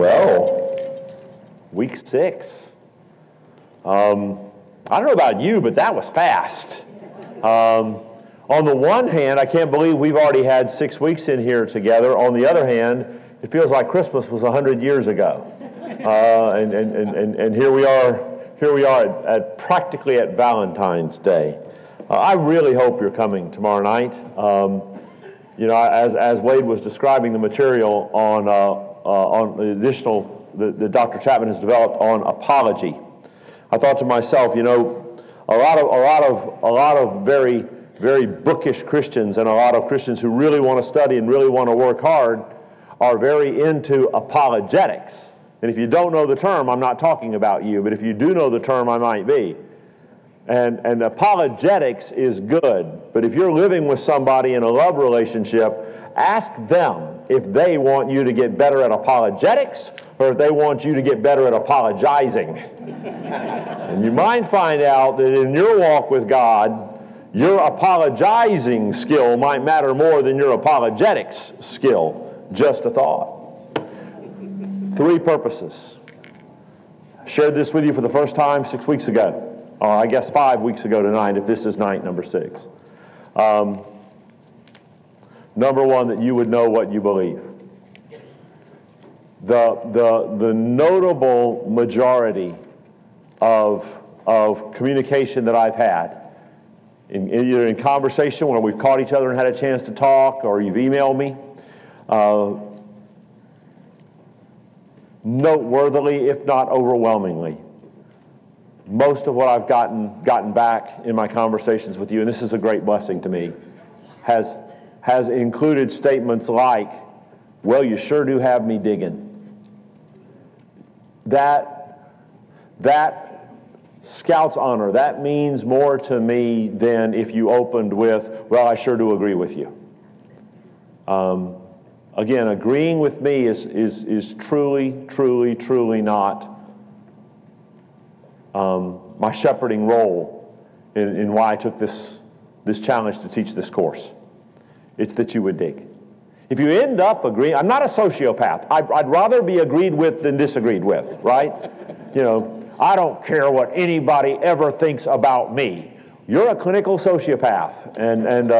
Well, week six. I don't know about you, but that was fast. On the one hand, I can't believe we've already had 6 weeks in here together. On the other hand, it feels like Christmas was 100 years ago. And here we are at practically at Valentine's Day. I really hope you're coming tomorrow night. As Wade was describing the material on the additional that Dr. Chapman has developed on apology, I thought to myself, a lot of very, very bookish Christians and a lot of Christians who really want to study and really want to work hard are very into apologetics. And if you don't know the term, I'm not talking about you, but if you do know the term, I might be. And apologetics is good, but if you're living with somebody in a love relationship, ask them if they want you to get better at apologetics or if they want you to get better at apologizing. And you might find out that in your walk with God, your apologizing skill might matter more than your apologetics skill. Just a thought. 3 purposes. I shared this with you for the first time 6 weeks ago, or I guess 5 weeks ago tonight, if this is night number 6. Number one, that you would know what you believe. The notable majority of communication that I've had, either in conversation when we've caught each other and had a chance to talk, or you've emailed me, noteworthily, if not overwhelmingly, most of what I've gotten back in my conversations with you, and this is a great blessing to me, has included statements like, well, you sure do have me digging. That Scout's honor, that means more to me than if you opened with, well, I sure do agree with you. Again, agreeing with me is truly not my shepherding role in why I took this challenge to teach this course. It's that you would dig. If you end up agreeing, I'm not a sociopath. I'd rather be agreed with than disagreed with, right? I don't care what anybody ever thinks about me. You're a clinical sociopath, and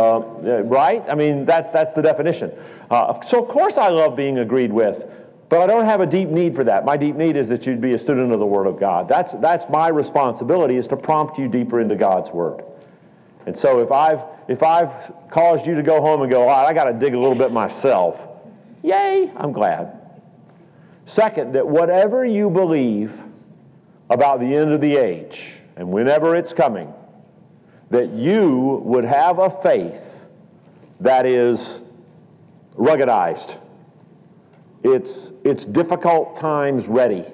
right? I mean, that's the definition. So of course I love being agreed with, but I don't have a deep need for that. My deep need is that you'd be a student of the Word of God. That's my responsibility, is to prompt you deeper into God's Word. And so if I've caused you to go home and go, all right, I got to dig a little bit myself, yay, I'm glad. Second, that whatever you believe about the end of the age and whenever it's coming, that you would have a faith that is ruggedized. It's difficult times ready.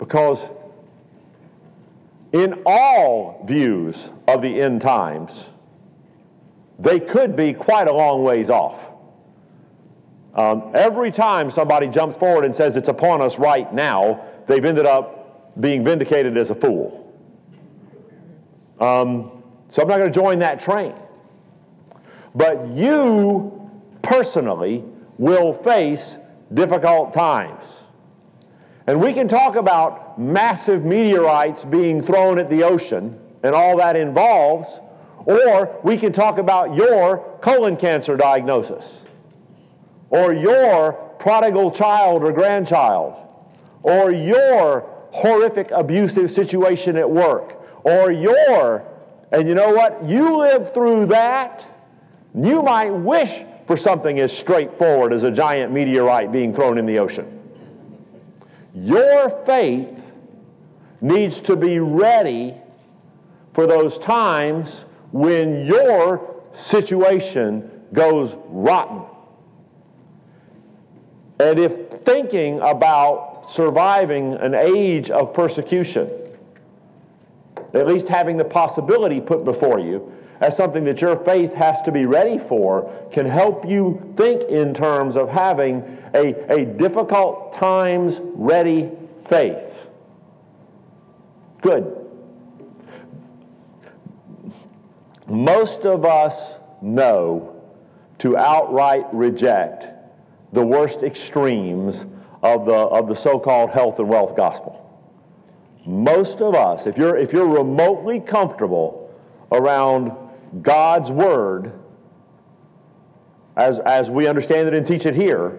Because in all views of the end times, they could be quite a long ways off. Every time somebody jumps forward and says it's upon us right now, they've ended up being vindicated as a fool. So I'm not going to join that train. But you personally will face difficult times. And we can talk about massive meteorites being thrown at the ocean and all that involves, or we can talk about your colon cancer diagnosis, or your prodigal child or grandchild, or your horrific abusive situation at work, or and you know what? You live through that, you might wish for something as straightforward as a giant meteorite being thrown in the ocean. Your faith needs to be ready for those times when your situation goes rotten. And if thinking about surviving an age of persecution, at least having the possibility put before you as something that your faith has to be ready for, can help you think in terms of having a difficult times ready faith. Good. Most of us know to outright reject the worst extremes of the so-called health and wealth gospel. Most of us, if you're remotely comfortable around God's word, as we understand it and teach it here,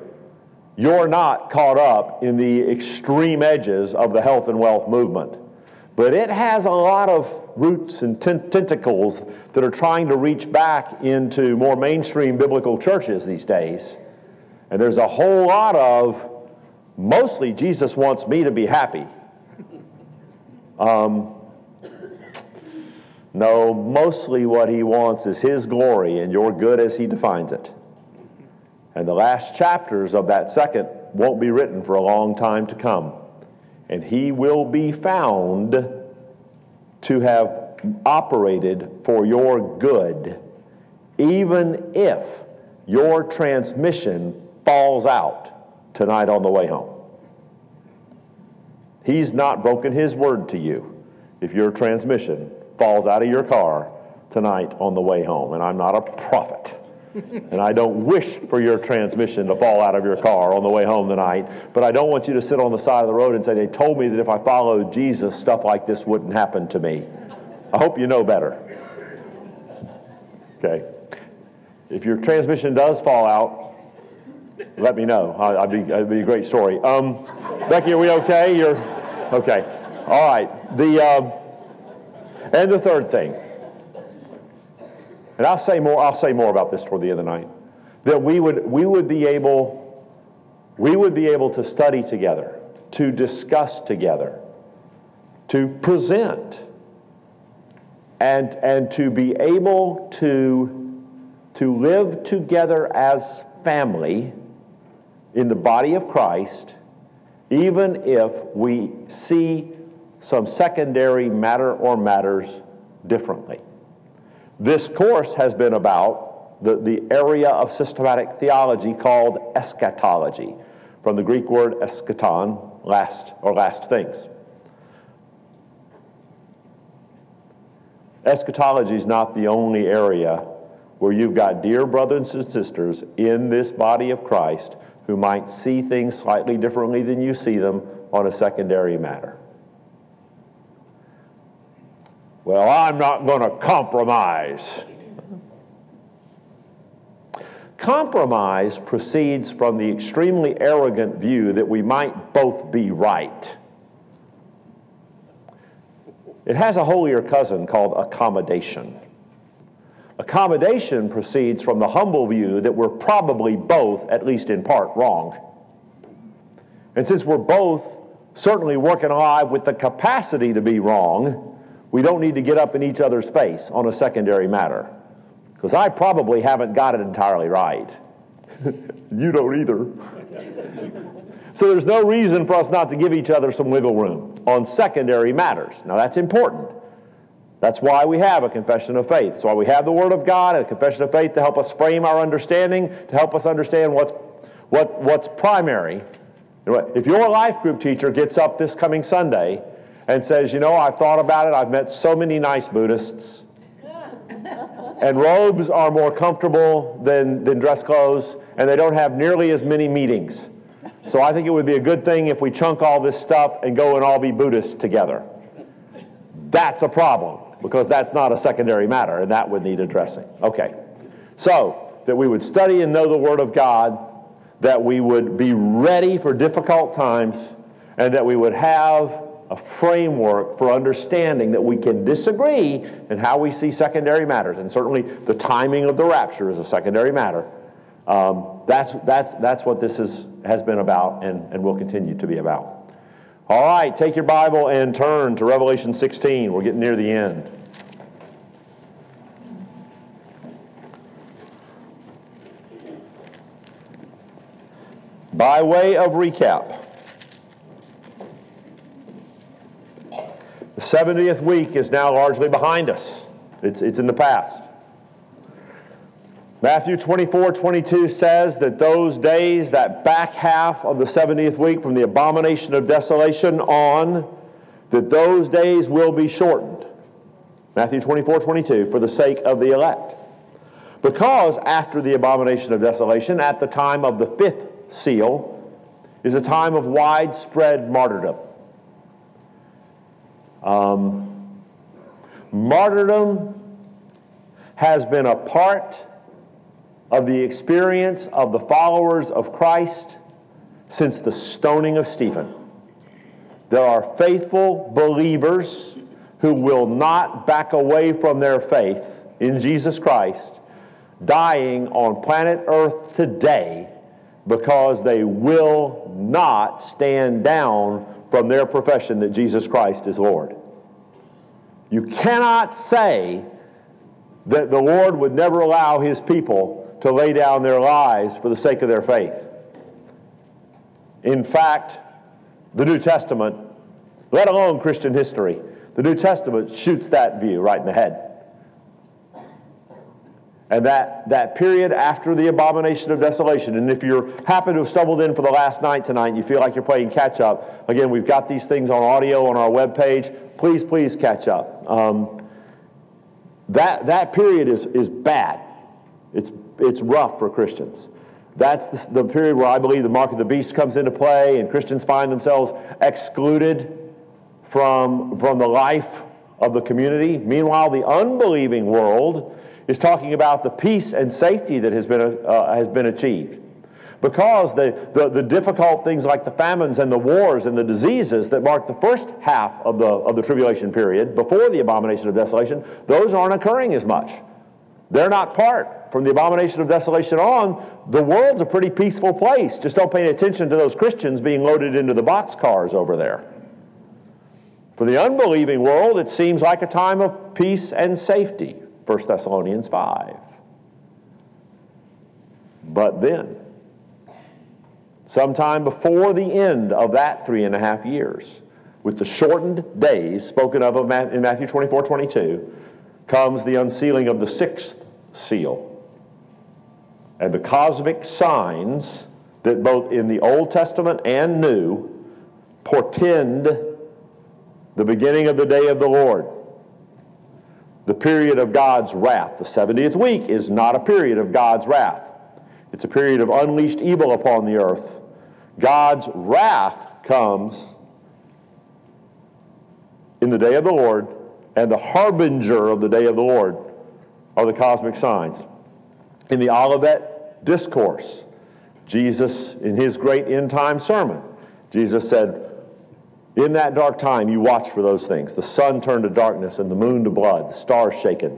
you're not caught up in the extreme edges of the health and wealth movement. But it has a lot of roots and tentacles that are trying to reach back into more mainstream biblical churches these days. And there's a whole lot of, mostly Jesus wants me to be happy. No, mostly what he wants is his glory and your good as he defines it. And the last chapters of that second won't be written for a long time to come. And he will be found to have operated for your good, even if your transmission falls out tonight on the way home. He's not broken his word to you if your transmission falls out of your car tonight on the way home. And I'm not a prophet. And I don't wish for your transmission to fall out of your car on the way home tonight, but I don't want you to sit on the side of the road and say, they told me that if I followed Jesus, stuff like this wouldn't happen to me. I hope you know better. Okay. If your transmission does fall out, let me know. It'd be a great story. Becky, are we okay? You're okay. All right. And the third thing. And I'll say more about this toward the end of the night. That we would be able to study together, to discuss together, to present, and to be able to live together as family in the body of Christ, even if we see some secondary matter or matters differently. This course has been about the area of systematic theology called eschatology, from the Greek word eschaton, last things. Eschatology is not the only area where you've got dear brothers and sisters in this body of Christ who might see things slightly differently than you see them on a secondary matter. Well, I'm not going to compromise. Compromise proceeds from the extremely arrogant view that we might both be right. It has a holier cousin called accommodation. Accommodation proceeds from the humble view that we're probably both, at least in part, wrong. And since we're both certainly working alive with the capacity to be wrong, we don't need to get up in each other's face on a secondary matter, because I probably haven't got it entirely right. You don't either. So there's no reason for us not to give each other some wiggle room on secondary matters. Now, that's important. That's why we have a confession of faith. That's why we have the Word of God and a confession of faith to help us frame our understanding, to help us understand what's primary. If your life group teacher gets up this coming Sunday and says, you know, I've thought about it, I've met so many nice Buddhists, and robes are more comfortable than dress clothes, and they don't have nearly as many meetings. So I think it would be a good thing if we chunk all this stuff and go and all be Buddhists together. That's a problem, because that's not a secondary matter, and that would need addressing. Okay, so that we would study and know the Word of God, that we would be ready for difficult times, and that we would have a framework for understanding that we can disagree in how we see secondary matters. And certainly the timing of the rapture is a secondary matter. That's what this has been about and will continue to be about. All right, take your Bible and turn to Revelation 16. We're getting near the end. By way of recap, the 70th week is now largely behind us. It's in the past. Matthew 24:22 says that those days, that back half of the 70th week from the abomination of desolation on, that those days will be shortened. Matthew 24:22, for the sake of the elect. Because after the abomination of desolation, at the time of the fifth seal, is a time of widespread martyrdom. Martyrdom has been a part of the experience of the followers of Christ since the stoning of Stephen. There are faithful believers who will not back away from their faith in Jesus Christ, dying on planet Earth today because they will not stand down from their profession that Jesus Christ is Lord. You cannot say that the Lord would never allow His people to lay down their lives for the sake of their faith. In fact, the New Testament, let alone Christian history, the New Testament shoots that view right in the head. And that period after the abomination of desolation, and if you happen to have stumbled in for the last night tonight and you feel like you're playing catch-up, again, we've got these things on audio on our webpage. Please, please catch up. That period is bad. It's rough for Christians. That's the period where I believe the mark of the beast comes into play and Christians find themselves excluded from the life of the community. Meanwhile, the unbelieving world is talking about the peace and safety that has been achieved. Because the difficult things like the famines and the wars and the diseases that marked the first half of the tribulation period before the abomination of desolation, those aren't occurring as much. They're not part. From the abomination of desolation on, the world's a pretty peaceful place. Just don't pay any attention to those Christians being loaded into the boxcars over there. For the unbelieving world, it seems like a time of peace and safety. 1 Thessalonians 5. But then, sometime before the end of that 3.5 years, with the shortened days spoken of in Matthew 24:22, comes the unsealing of the 6th seal. And the cosmic signs that both in the Old Testament and New portend the beginning of the day of the Lord. The period of God's wrath. The 70th week is not a period of God's wrath. It's a period of unleashed evil upon the earth. God's wrath comes in the day of the Lord, and the harbinger of the day of the Lord are the cosmic signs. In the Olivet Discourse, Jesus, in his great end-time sermon, Jesus said, in that dark time, you watch for those things. The sun turned to darkness and the moon to blood, the stars shaken.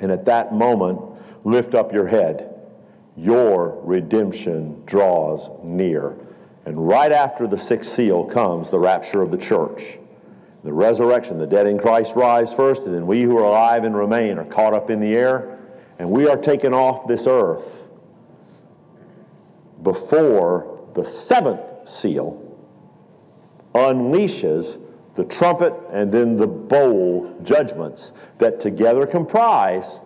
And at that moment, lift up your head. Your redemption draws near. And right after the 6th seal comes the rapture of the church. The resurrection, the dead in Christ rise first, and then we who are alive and remain are caught up in the air, and we are taken off this earth before the 7th seal unleashes the trumpet and then the bowl judgments that together comprise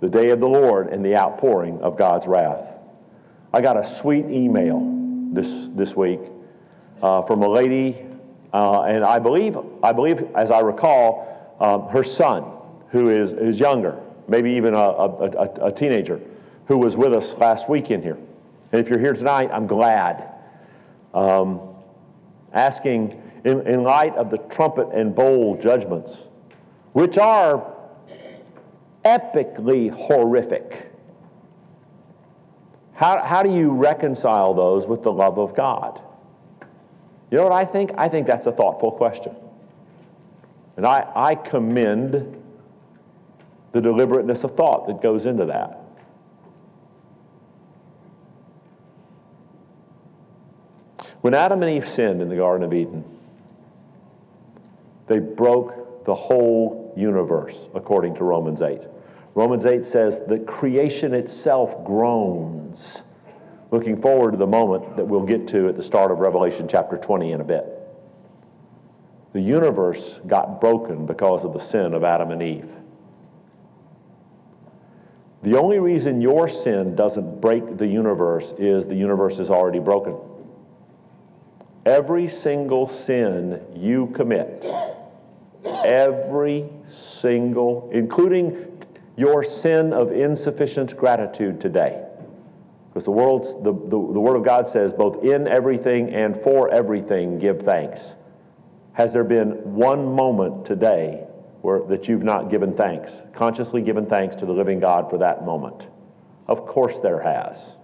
the day of the Lord and the outpouring of God's wrath. I got a sweet email this week from a lady, and I believe, as I recall, her son, who is younger, maybe even a teenager, who was with us last week in here. And if you're here tonight, I'm glad. Asking, in light of the trumpet and bowl judgments, which are epically horrific, how do you reconcile those with the love of God? You know what I think? I think that's a thoughtful question. And I commend the deliberateness of thought that goes into that. When Adam and Eve sinned in the Garden of Eden, they broke the whole universe, according to Romans 8. Romans 8 says that creation itself groans, looking forward to the moment that we'll get to at the start of Revelation chapter 20 in a bit. The universe got broken because of the sin of Adam and Eve. The only reason your sin doesn't break the universe is the universe is already broken. Every single sin you commit, every single, including your sin of insufficient gratitude today, Because the Word of God says, both in everything and for everything give thanks. Has there been one moment today that you've not given thanks, consciously given thanks to the living God for that moment? Of course there has.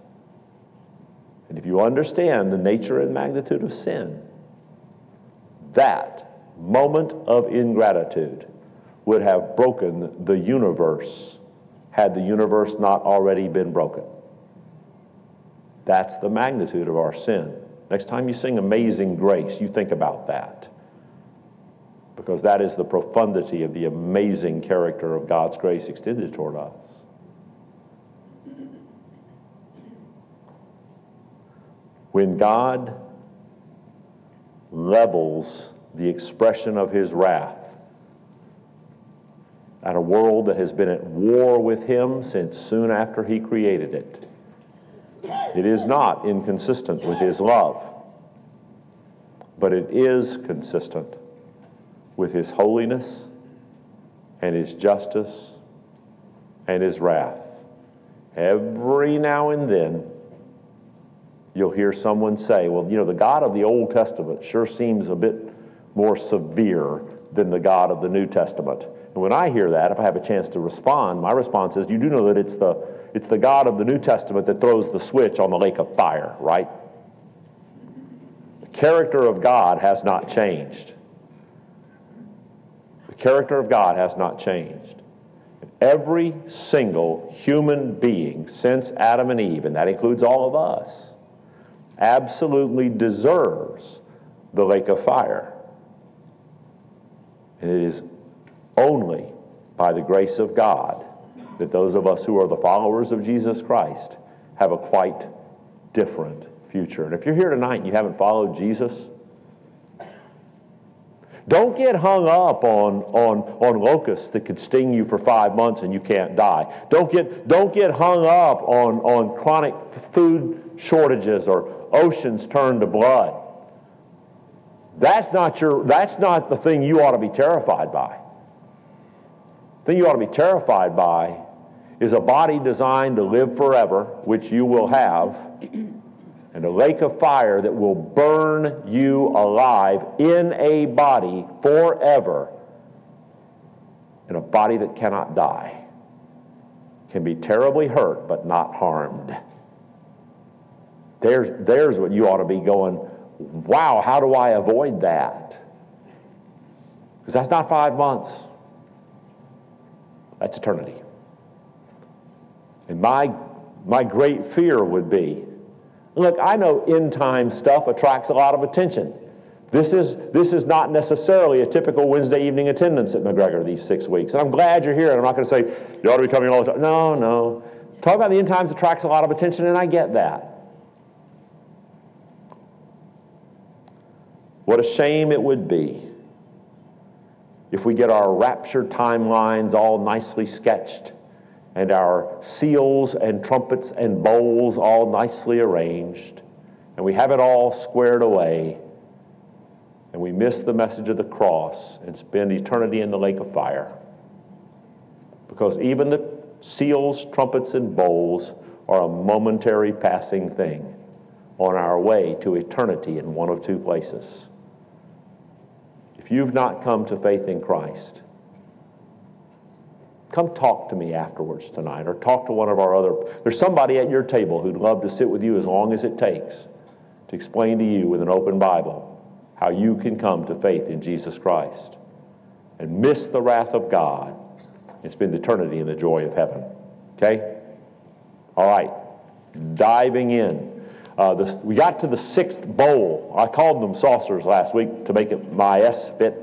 And if you understand the nature and magnitude of sin, that moment of ingratitude would have broken the universe had the universe not already been broken. That's the magnitude of our sin. Next time you sing Amazing Grace, you think about that. Because that is the profundity of the amazing character of God's grace extended toward us. When God levels the expression of His wrath at a world that has been at war with Him since soon after He created it, it is not inconsistent with His love, but it is consistent with His holiness and His justice and His wrath. Every now and then, you'll hear someone say, well, you know, the God of the Old Testament sure seems a bit more severe than the God of the New Testament. And when I hear that, if I have a chance to respond, my response is, you do know that it's the God of the New Testament that throws the switch on the lake of fire, right? The character of God has not changed. The character of God has not changed. And every single human being since Adam and Eve, and that includes all of us, absolutely deserves the lake of fire. And it is only by the grace of God that those of us who are the followers of Jesus Christ have a quite different future. And if you're here tonight and you haven't followed Jesus, don't get hung up on locusts that could sting you for 5 months and you can't die. Don't get hung up on chronic food shortages or oceans turned to blood. That's not the thing you ought to be terrified by. The thing you ought to be terrified by is a body designed to live forever, which you will have, and a lake of fire that will burn you alive in a body forever. And a body that cannot die can be terribly hurt but not harmed. There's what you ought to be going, wow, how do I avoid that? Because that's not 5 months. That's eternity. And my great fear would be, look, I know end-time stuff attracts a lot of attention. This is not necessarily a typical Wednesday evening attendance at McGregor these 6 weeks. And I'm glad you're here, and I'm not going to say, you ought to be coming all the time. No. Talking about the end times attracts a lot of attention, and I get that. What a shame it would be if we get our rapture timelines all nicely sketched and our seals and trumpets and bowls all nicely arranged, and we have it all squared away, and we miss the message of the cross and spend eternity in the lake of fire. Because even the seals, trumpets, and bowls are a momentary passing thing on our way to eternity in one of two places. If you've not come to faith in Christ, come talk to me afterwards tonight, or talk to one of our other... There's somebody at your table who'd love to sit with you as long as it takes to explain to you with an open Bible how you can come to faith in Jesus Christ and miss the wrath of God and spend eternity in the joy of heaven. Okay? All right. Diving in. We got to the sixth bowl. I called them saucers last week to make it my S fit.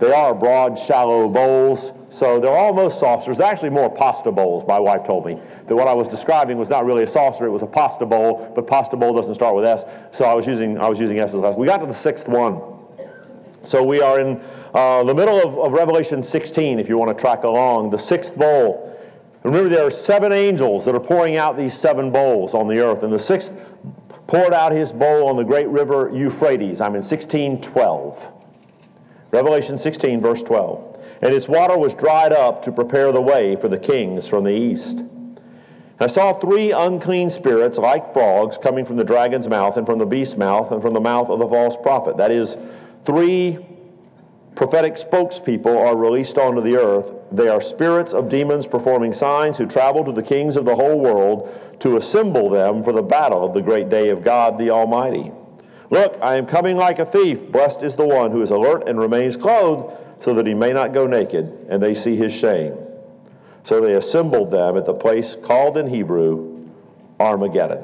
They are broad, shallow bowls, so they're almost saucers. They're actually more pasta bowls, my wife told me. That what I was describing was not really a saucer, it was a pasta bowl, but pasta bowl doesn't start with S, so I was using S as last. We got to the sixth one. So we are in the middle of Revelation 16, if you want to track along, the sixth bowl. Remember, there are seven angels that are pouring out these seven bowls on the earth, and the sixth poured out his bowl on the great river Euphrates. I'm in 16:12. Revelation 16, verse 12. And its water was dried up to prepare the way for the kings from the east. I saw three unclean spirits like frogs coming from the dragon's mouth and from the beast's mouth and from the mouth of the false prophet. That is, three prophetic spokespeople are released onto the earth. They are spirits of demons performing signs who travel to the kings of the whole world to assemble them for the battle of the great day of God the Almighty. Look, I am coming like a thief. Blessed is the one who is alert and remains clothed so that he may not go naked, and they see his shame. So they assembled them at the place called in Hebrew Armageddon.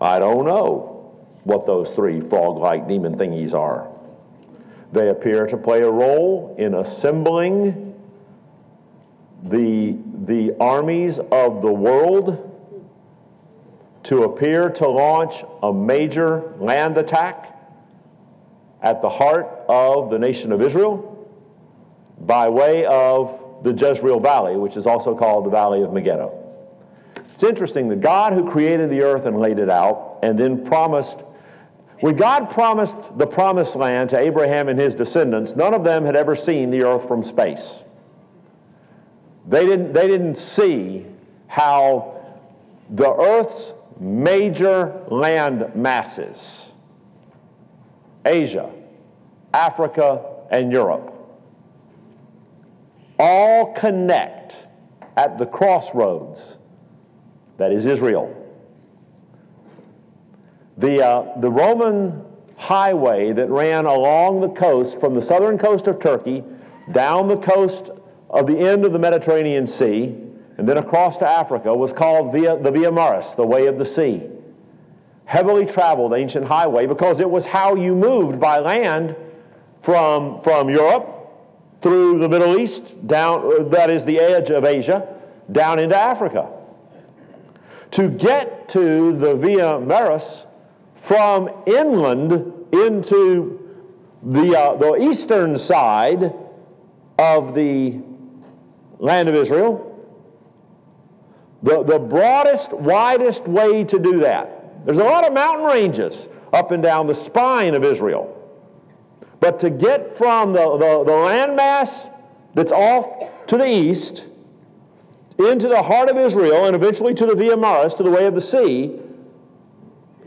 I don't know what those three frog-like demon thingies are. They appear to play a role in assembling the armies of the world to appear to launch a major land attack at the heart of the nation of Israel by way of the Jezreel Valley, which is also called the Valley of Megiddo. It's interesting that God, who created the earth and laid it out and then promised, when God promised the promised land to Abraham and his descendants, none of them had ever seen the earth from space. They didn't see how the earth's major land masses, Asia, Africa, and Europe, all connect at the crossroads that is Israel. The Roman highway that ran along the coast from the southern coast of Turkey down the coast of the end of the Mediterranean Sea and then across to Africa was called the Via Maris, the Way of the Sea. Heavily traveled ancient highway because it was how you moved by land from Europe through the Middle East, down, that is the edge of Asia, down into Africa. To get to the Via Maris from inland into the eastern side of the land of Israel, the broadest, widest way to do that. There's a lot of mountain ranges up and down the spine of Israel. But to get from the landmass that's off to the east into the heart of Israel and eventually to the Via Maris, to the Way of the Sea,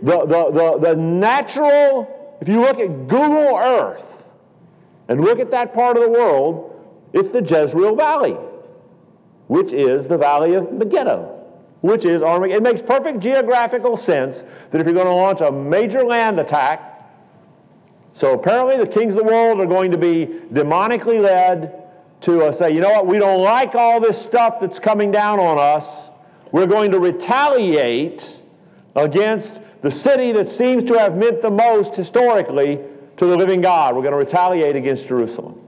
the natural, if you look at Google Earth and look at that part of the world, it's the Jezreel Valley, which is the Valley of Megiddo, which is Armageddon. It makes perfect geographical sense that if you're going to launch a major land attack. So apparently the kings of the world are going to be demonically led to say, you know what, we don't like all this stuff that's coming down on us. We're going to retaliate against the city that seems to have meant the most historically to the living God. We're going to retaliate against Jerusalem.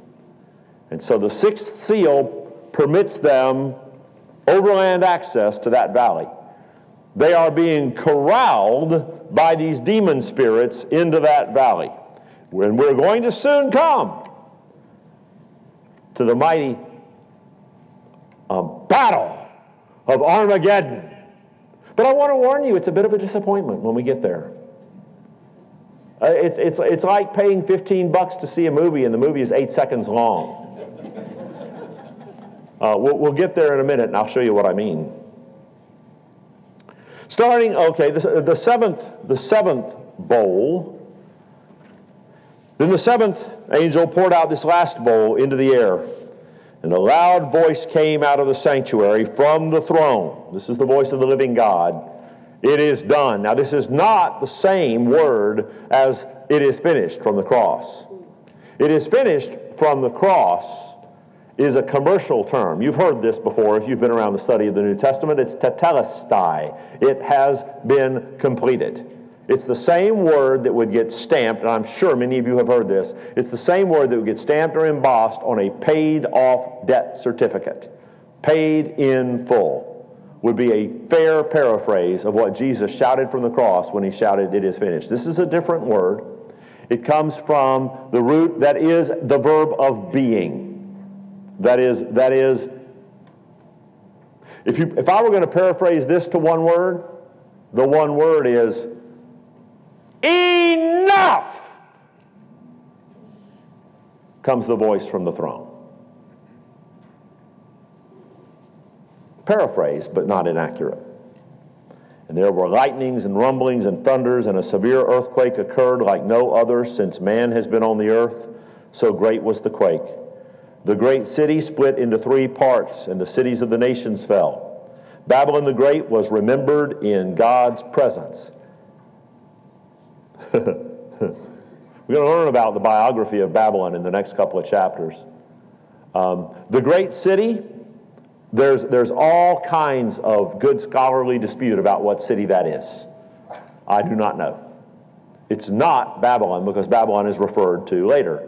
And so the sixth seal permits them overland access to that valley. They are being corralled by these demon spirits into that valley. And we're going to soon come to the mighty battle of Armageddon. But I want to warn you, it's a bit of a disappointment when we get there. It's like paying $15 to see a movie, and the movie is 8 seconds long. We'll get there in a minute, and I'll show you what I mean. Starting, okay, the seventh bowl. Then the seventh angel poured out this last bowl into the air, and a loud voice came out of the sanctuary from the throne. This is the voice of the living God. It is done. Now, this is not the same word as it is finished from the cross. It is finished from the cross is a commercial term. You've heard this before if you've been around the study of the New Testament. It's tetelestai. It has been completed. It's the same word that would get stamped, and I'm sure many of you have heard this. It's the same word that would get stamped or embossed on a paid-off debt certificate. Paid in full would be a fair paraphrase of what Jesus shouted from the cross when he shouted, "It is finished." This is a different word. It comes from the root that is the verb of being. That is. If I were going to paraphrase this to one word, the one word is enough, comes the voice from the throne. Paraphrased, but not inaccurate. And there were lightnings and rumblings and thunders, and a severe earthquake occurred like no other since man has been on the earth. So great was the quake. The great city split into three parts, and the cities of the nations fell. Babylon the Great was remembered in God's presence. We're going to learn about the biography of Babylon in the next couple of chapters. The great city, there's all kinds of good scholarly dispute about what city that is. I do not know. It's not Babylon, because Babylon is referred to later.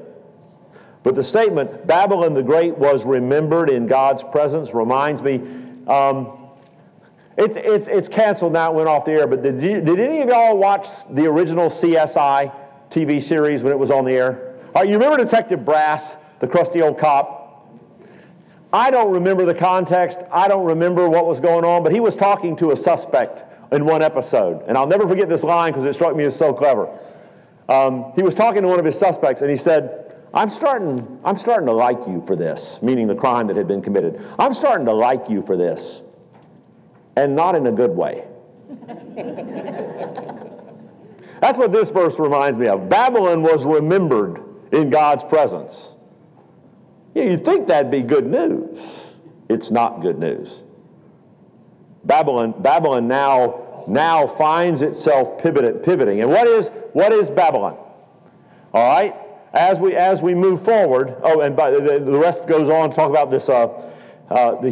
But the statement, Babylon the Great was remembered in God's presence, reminds me, it's canceled now, it went off the air, but did any of y'all watch the original CSI TV series when it was on the air? All right, you remember Detective Brass, the crusty old cop? I don't remember the context. I don't remember what was going on, but he was talking to a suspect in one episode. And I'll never forget this line because it struck me as so clever. He was talking to one of his suspects, and he said, I'm starting to like you for this, meaning the crime that had been committed. I'm starting to like you for this, and not in a good way. That's what this verse reminds me of. Babylon was remembered in God's presence. You'd think that'd be good news. It's not good news. Babylon now finds itself pivoting. And what is Babylon? All right? As we move forward, and the rest goes on to talk about this.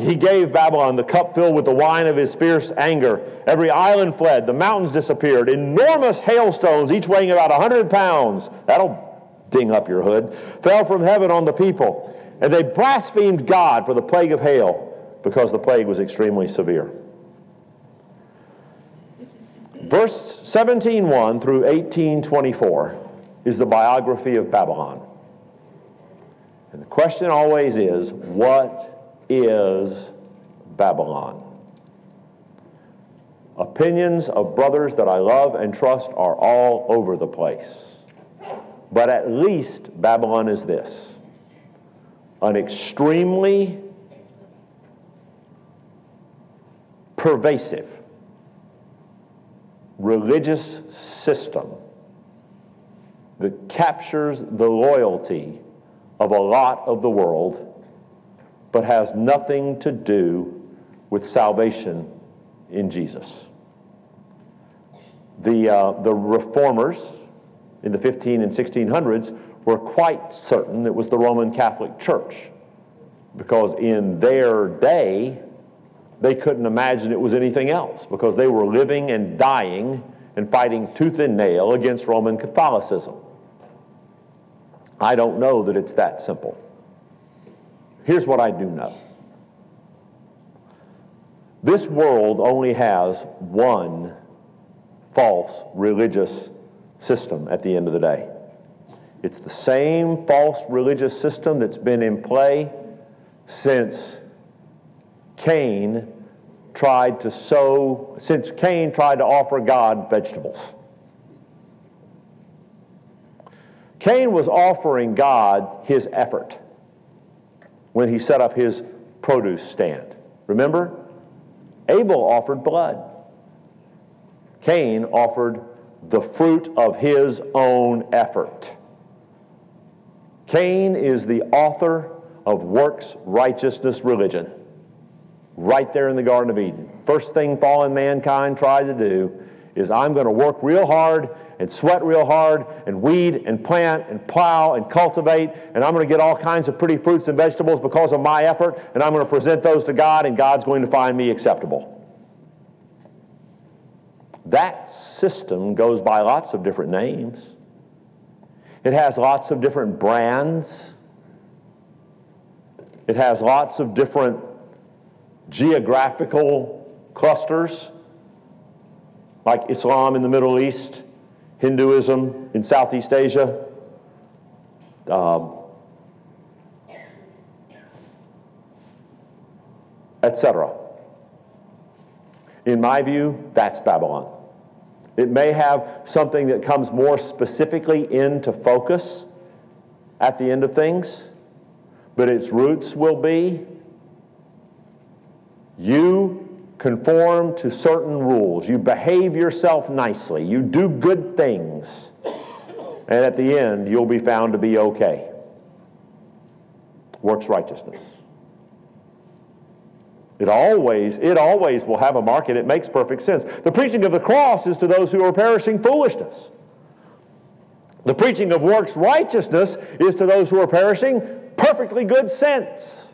He gave Babylon the cup filled with the wine of his fierce anger. Every island fled. The mountains disappeared. Enormous hailstones, each weighing about 100 pounds. That'll ding up your hood. Fell from heaven on the people. And they blasphemed God for the plague of hail, because the plague was extremely severe. Verse 17:1 through 18:24 is the biography of Babylon. And the question always is, what is Babylon? Opinions of brothers that I love and trust are all over the place. But at least Babylon is this: an extremely pervasive religious system that captures the loyalty of a lot of the world, but has nothing to do with salvation in Jesus. The reformers in the 15 and 1600s were quite certain it was the Roman Catholic Church, because in their day, they couldn't imagine it was anything else, because they were living and dying and fighting tooth and nail against Roman Catholicism. I don't know that it's that simple. Here's what I do know. This world only has one false religious system at the end of the day. It's the same false religious system that's been in play since Cain tried to offer God vegetables. Cain was offering God his effort when he set up his produce stand. Remember? Abel offered blood. Cain offered the fruit of his own effort. Cain is the author of works, righteousness, religion. Right there in the Garden of Eden. First thing fallen mankind tried to do is, I'm going to work real hard and sweat real hard and weed and plant and plow and cultivate, and I'm going to get all kinds of pretty fruits and vegetables because of my effort, and I'm going to present those to God, and God's going to find me acceptable. That system goes by lots of different names. It has lots of different brands. It has lots of different geographical clusters, like Islam in the Middle East, Hinduism in Southeast Asia, etc. In my view, that's Babylon. It may have something that comes more specifically into focus at the end of things, but its roots will be You conform to certain rules. You behave yourself nicely. You do good things. And at the end, you'll be found to be okay. Works righteousness. It always will have a market. It makes perfect sense. The preaching of the cross is to those who are perishing foolishness. The preaching of works righteousness is to those who are perishing perfectly good sense.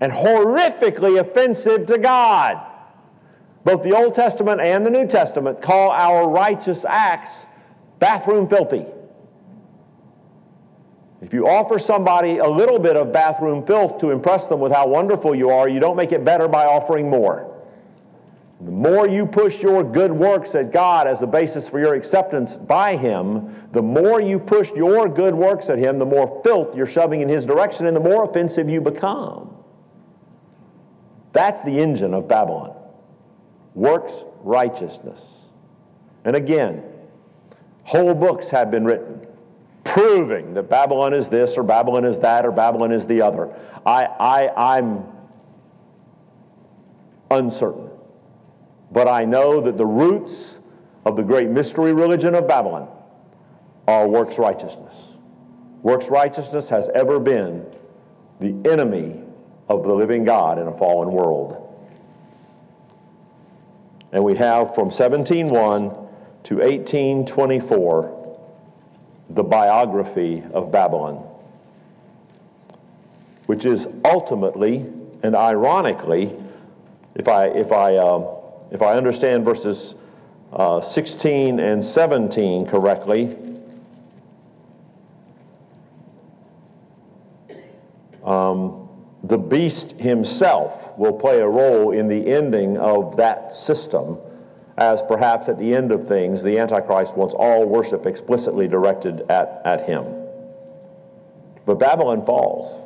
And horrifically offensive to God. Both the Old Testament and the New Testament call our righteous acts bathroom filthy. If you offer somebody a little bit of bathroom filth to impress them with how wonderful you are, you don't make it better by offering more. The more you push your good works at God as the basis for your acceptance by Him, the more you push your good works at Him, the more filth you're shoving in His direction and the more offensive you become. That's the engine of Babylon. Works righteousness. And again, whole books have been written proving that Babylon is this or Babylon is that or Babylon is the other. I'm uncertain. But I know that the roots of the great mystery religion of Babylon are works righteousness. Works righteousness has ever been the enemy of the living God in a fallen world. And we have from 17:1 to 18:24 the biography of Babylon, which is ultimately and ironically, if I understand verses 16 and 17 correctly, the beast himself will play a role in the ending of that system, as perhaps at the end of things, the Antichrist wants all worship explicitly directed at him. But Babylon falls.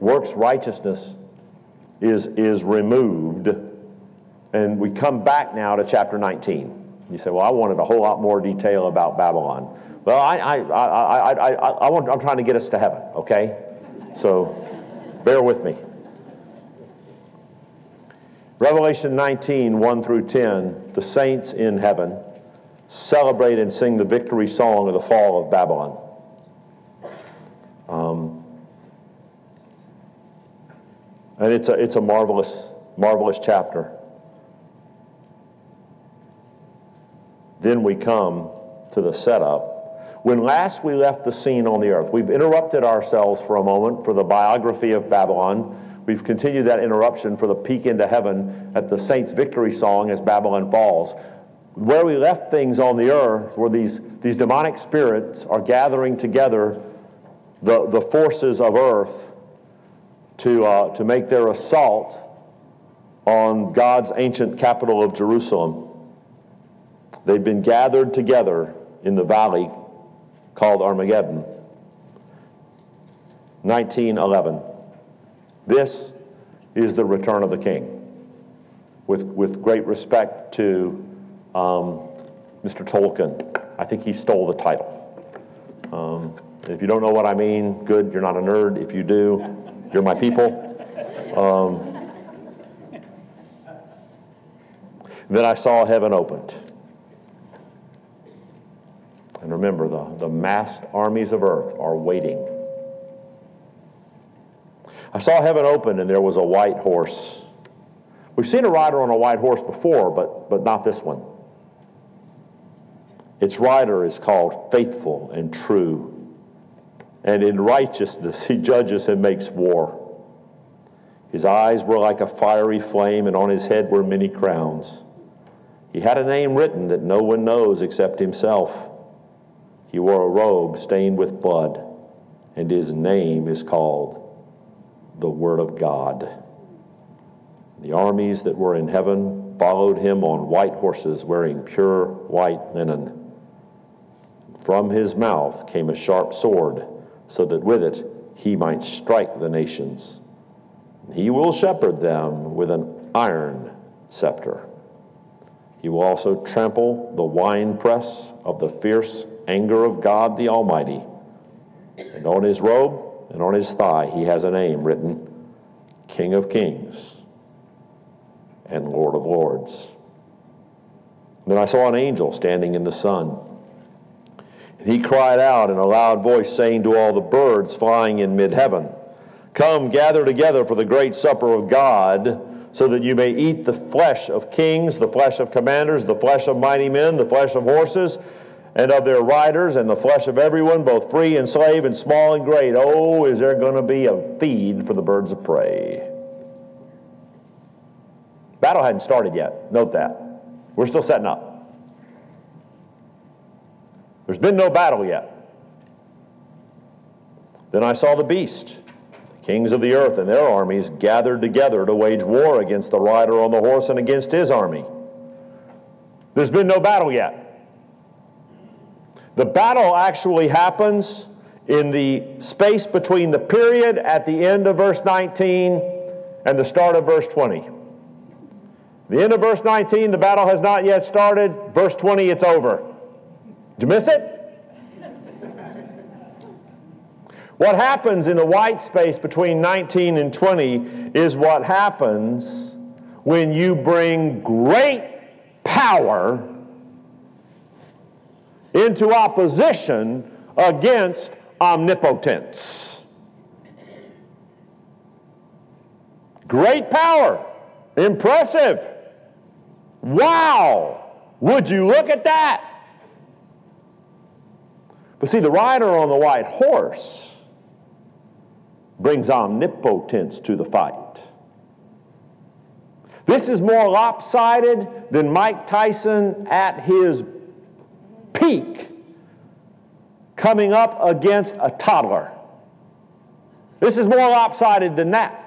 Works righteousness is removed. And we come back now to chapter 19. You say, well, I wanted a whole lot more detail about Babylon. Well, I'm trying to get us to heaven, okay? So bear with me. Revelation 19, 1 through 10, the saints in heaven celebrate and sing the victory song of the fall of Babylon. And it's a marvelous chapter. Then we come to the setup. When last we left the scene on the earth, we've interrupted ourselves for a moment for the biography of Babylon. We've continued that interruption for the peek into heaven at the saints' victory song as Babylon falls. Where we left things on the earth were these demonic spirits are gathering together the forces of earth to make their assault on God's ancient capital of Jerusalem. They've been gathered together in the valley called Armageddon. 19:11. This is the return of the king. With great respect to Mr. Tolkien, I think he stole the title. If you don't know what I mean, good, you're not a nerd. If you do, you're my people. Then I saw heaven opened. And remember, the massed armies of earth are waiting. I saw heaven open, and there was a white horse. We've seen a rider on a white horse before, but not this one. Its rider is called Faithful and True, and in righteousness he judges and makes war. His eyes were like a fiery flame, and on his head were many crowns. He had a name written that no one knows except himself. He wore a robe stained with blood, and his name is called the Word of God. The armies that were in heaven followed him on white horses wearing pure white linen. From his mouth came a sharp sword, so that with it he might strike the nations. He will shepherd them with an iron scepter. He will also trample the winepress of the fierce anger of God the Almighty. And on his robe and on his thigh he has a name written, King of Kings and Lord of Lords. Then I saw an angel standing in the sun. And he cried out in a loud voice, saying to all the birds flying in mid-heaven, "Come, gather together for the great supper of God, so that you may eat the flesh of kings, the flesh of commanders, the flesh of mighty men, the flesh of horses, and of their riders, and the flesh of everyone, both free and slave, and small and great." Oh, is there going to be a feed for the birds of prey? Battle hadn't started yet. Note that. We're still setting up. There's been no battle yet. Then I saw the beast, the kings of the earth and their armies gathered together to wage war against the rider on the horse and against his army. There's been no battle yet. The battle actually happens in the space between the period at the end of verse 19 and the start of verse 20. The end of verse 19, the battle has not yet started. Verse 20, it's over. Did you miss it? What happens in the white space between 19 and 20 is what happens when you bring great power into opposition against omnipotence. Great power. Impressive. Wow. Would you look at that? But see, the rider on the white horse brings omnipotence to the fight. This is more lopsided than Mike Tyson at his peak coming up against a toddler. This is more lopsided than that.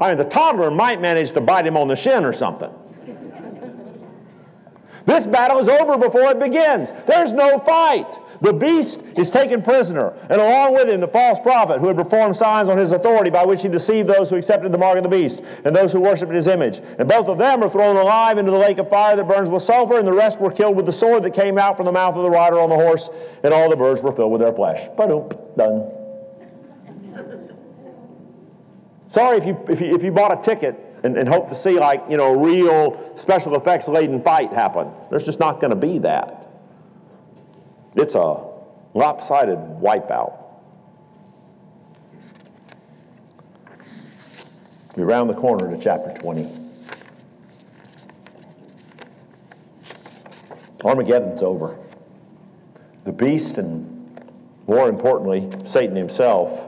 I mean, the toddler might manage to bite him on the shin or something. This battle is over before it begins. There's no fight. The beast is taken prisoner, and along with him the false prophet who had performed signs on his authority by which he deceived those who accepted the mark of the beast and those who worshipped his image. And both of them are thrown alive into the lake of fire that burns with sulfur, and the rest were killed with the sword that came out from the mouth of the rider on the horse, and all the birds were filled with their flesh. Ba-doop, done. Sorry if you bought a ticket and hope to see, like, you know, real special effects laden fight happen. There's just not going to be that. It's a lopsided wipeout. We round the corner to chapter 20. Armageddon's over. The beast, and more importantly, Satan himself,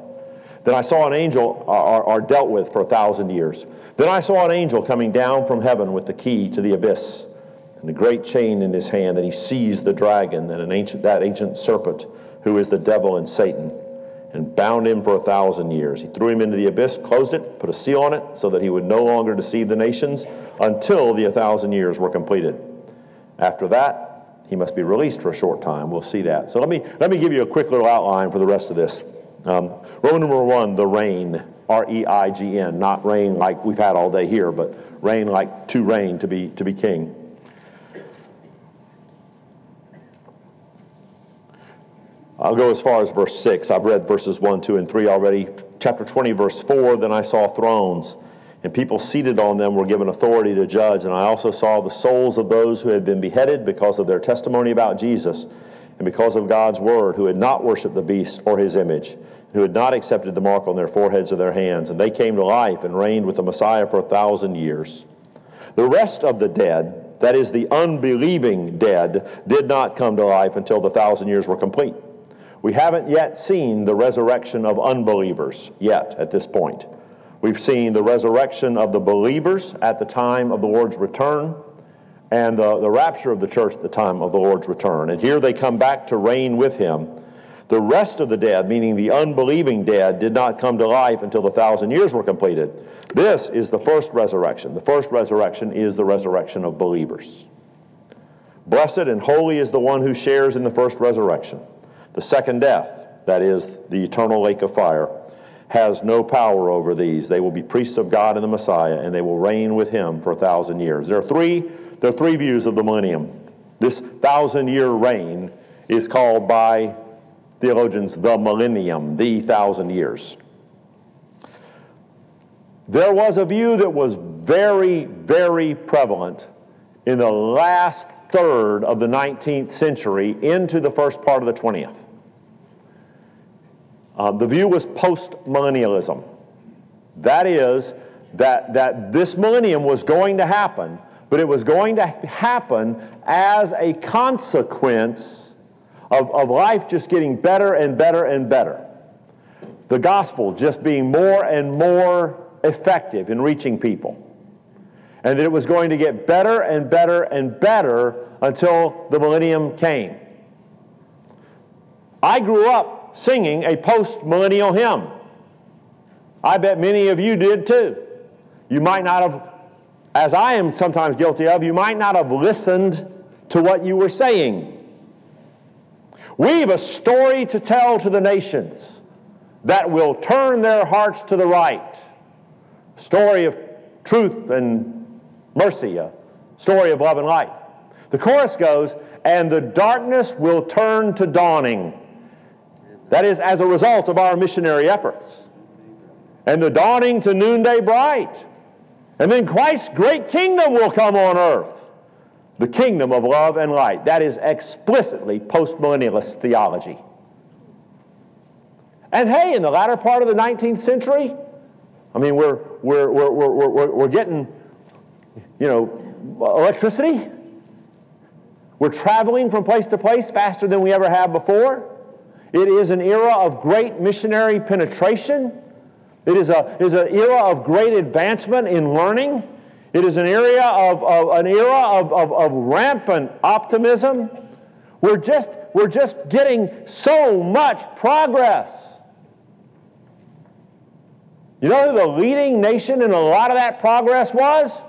then I saw an angel, are dealt with for 1,000 years. Then I saw an angel coming down from heaven with the key to the abyss, and a great chain in his hand, and he seized the dragon, and that ancient serpent, who is the devil and Satan, and bound him for 1,000 years. He threw him into the abyss, closed it, put a seal on it, so that he would no longer deceive the nations until the 1,000 years were completed. After that, he must be released for a short time. We'll see that. So let me give you a quick little outline for the rest of this. Roman number 1, the rain, R-E-I-G-N, not rain like we've had all day here, but rain like to reign, to be king. I'll go as far as verse 6. I've read verses 1, 2, and 3 already. Chapter 20, verse 4, then I saw thrones, and people seated on them were given authority to judge. And I also saw the souls of those who had been beheaded because of their testimony about Jesus and because of God's word, who had not worshipped the beast or his image, who had not accepted the mark on their foreheads or their hands. And they came to life and reigned with the Messiah for 1,000 years. The rest of the dead, that is, the unbelieving dead, did not come to life until the 1,000 years were complete. We haven't yet seen the resurrection of unbelievers yet at this point. We've seen the resurrection of the believers at the time of the Lord's return, and the rapture of the church at the time of the Lord's return. And here they come back to reign with him. The rest of the dead, meaning the unbelieving dead, did not come to life until the 1,000 years were completed. This is the first resurrection. The first resurrection is the resurrection of believers. Blessed and holy is the one who shares in the first resurrection. The second death, that is, the eternal lake of fire, has no power over these. They will be priests of God and the Messiah, and they will reign with him for 1,000 years. There are three views of the millennium. This 1,000-year reign is called by theologians the millennium, the 1,000 years. There was a view that was very, very prevalent in the last third of the 19th century into the first part of the 20th. The view was post-millennialism. That is, that this millennium was going to happen, but it was going to happen as a consequence of life just getting better and better and better. The gospel just being more and more effective in reaching people. And that it was going to get better and better and better until the millennium came. I grew up singing a post-millennial hymn. I bet many of you did too. You might not have, as I am sometimes guilty of, you might not have listened to what you were saying. We have a story to tell to the nations that will turn their hearts to the right. Story of truth and mercy, a story of love and light. The chorus goes, and the darkness will turn to dawning. That is, as a result of our missionary efforts. And the dawning to noonday bright. And then Christ's great kingdom will come on earth. The kingdom of love and light. That is explicitly postmillennialist theology. And hey, in the latter part of the 19th century, I mean, we're getting, electricity. We're traveling from place to place faster than we ever have before. It is an era of great missionary penetration. It is an era of great advancement in learning. It is an era of rampant optimism. We're just getting so much progress. You know who the leading nation in a lot of that progress was?